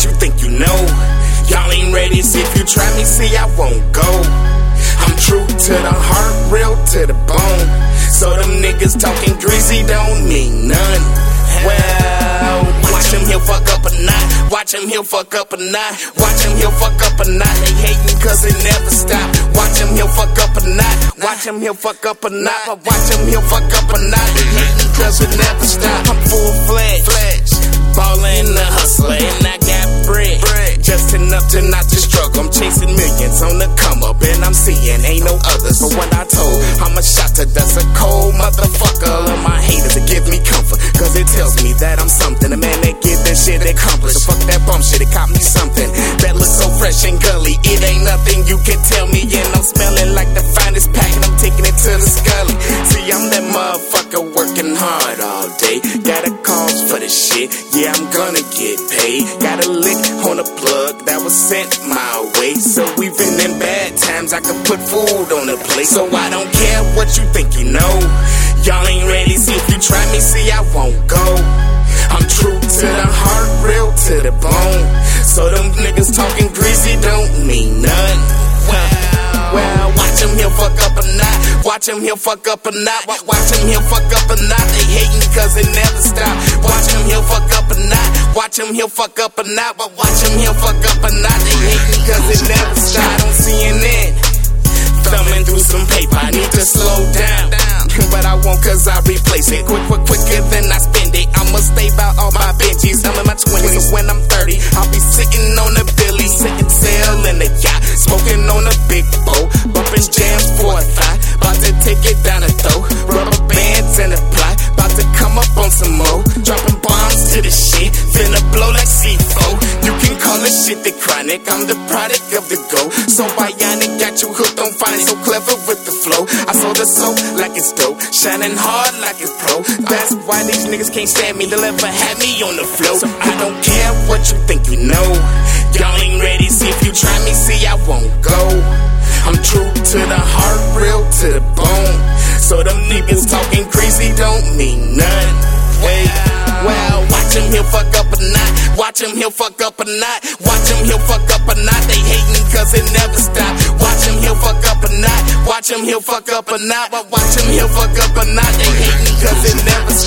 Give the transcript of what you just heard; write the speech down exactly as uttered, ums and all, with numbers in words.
that you think you know. Y'all ain't ready, see if you try me, see I won't go. I'm true to the heart, real to the bone. So them niggas talking greasy don't mean none. Well, watch him, he'll fuck up or not. Watch him, he'll fuck up or not. Watch him, he'll fuck up or not. They hate me cause it never stop. Watch him, he'll fuck up or not. Watch him, he'll fuck up or not. But watch him, he'll fuck up or not. They hate me cause it never stop. I'm full-fledged, ballin' the hustler, and I got bread. Just enough to not to struggle. I'm chasing millions on the come up, and I'm seeing ain't no others. But what I told, I'm a shotter that's a cold motherfucker. Love my haters to give me comfort, cause it tells me that I'm something. A man that get that shit accomplished. So fuck that bum shit, it caught me something that looks so fresh and gully. It ain't nothing you can tell me, and I'm smelling like the finest pack, and I'm taking it to the scully. See, I'm that motherfucker working hard all day. Gotta cause for this shit. Yeah, I'm gonna get paid. Got a lick on a plug that was sent my way. So even in bad times, I can put food on the plate. So I don't care what you think you know. Y'all ain't ready, see if you try me, see I won't go. I'm true to the heart, real to the bone. So them niggas talking greasy don't mean none. Well, well, watch him, he'll fuck up or not. Watch him, he'll fuck up or not. Watch him, he'll fuck up or not. They hatin' cause it never stop. Watch him, he'll fuck up or not. Watch him, he'll fuck up or not. But watch him, he'll fuck up or not. They hatin' cause it never stop. On C N N, thumbing through some paper. I need to slow down, but I won't cause I replace it. Quick, quick, quicker than I spend it. I'ma stay by all my Benjis. I'm in my twenties, so when I'm thirty, I'll be sitting on a billy, sitting sail in a yacht, smoking on a big boat, bumping jams for a thigh. About to take it down a throat, rubber bands and a plot. About to come up on some more, dropping bombs to the shit, finna blow like C four. You can call this shit the chronic. I'm the product of the go, so bionic, got you hooked on finding so clever with the flow. I sold the soap like it's dope, shining hard like it's pro. That's why these niggas can't stand me. They'll ever have me on the floor. So I don't care what you think you know. Y'all ain't ready, see if you try me, see I won't go. I'm true to the heart, real to the bone. So them niggas talking crazy don't mean none. Wait, well, watch him, he'll fuck up or not. Watch him, he'll fuck up or not. Watch him, he'll fuck up or not. They hatin' cause it never stop. Watch him, he'll fuck up or not. Watch him, he'll fuck up or not. But watch him, he'll fuck up or not. They hatin' cause it never stop.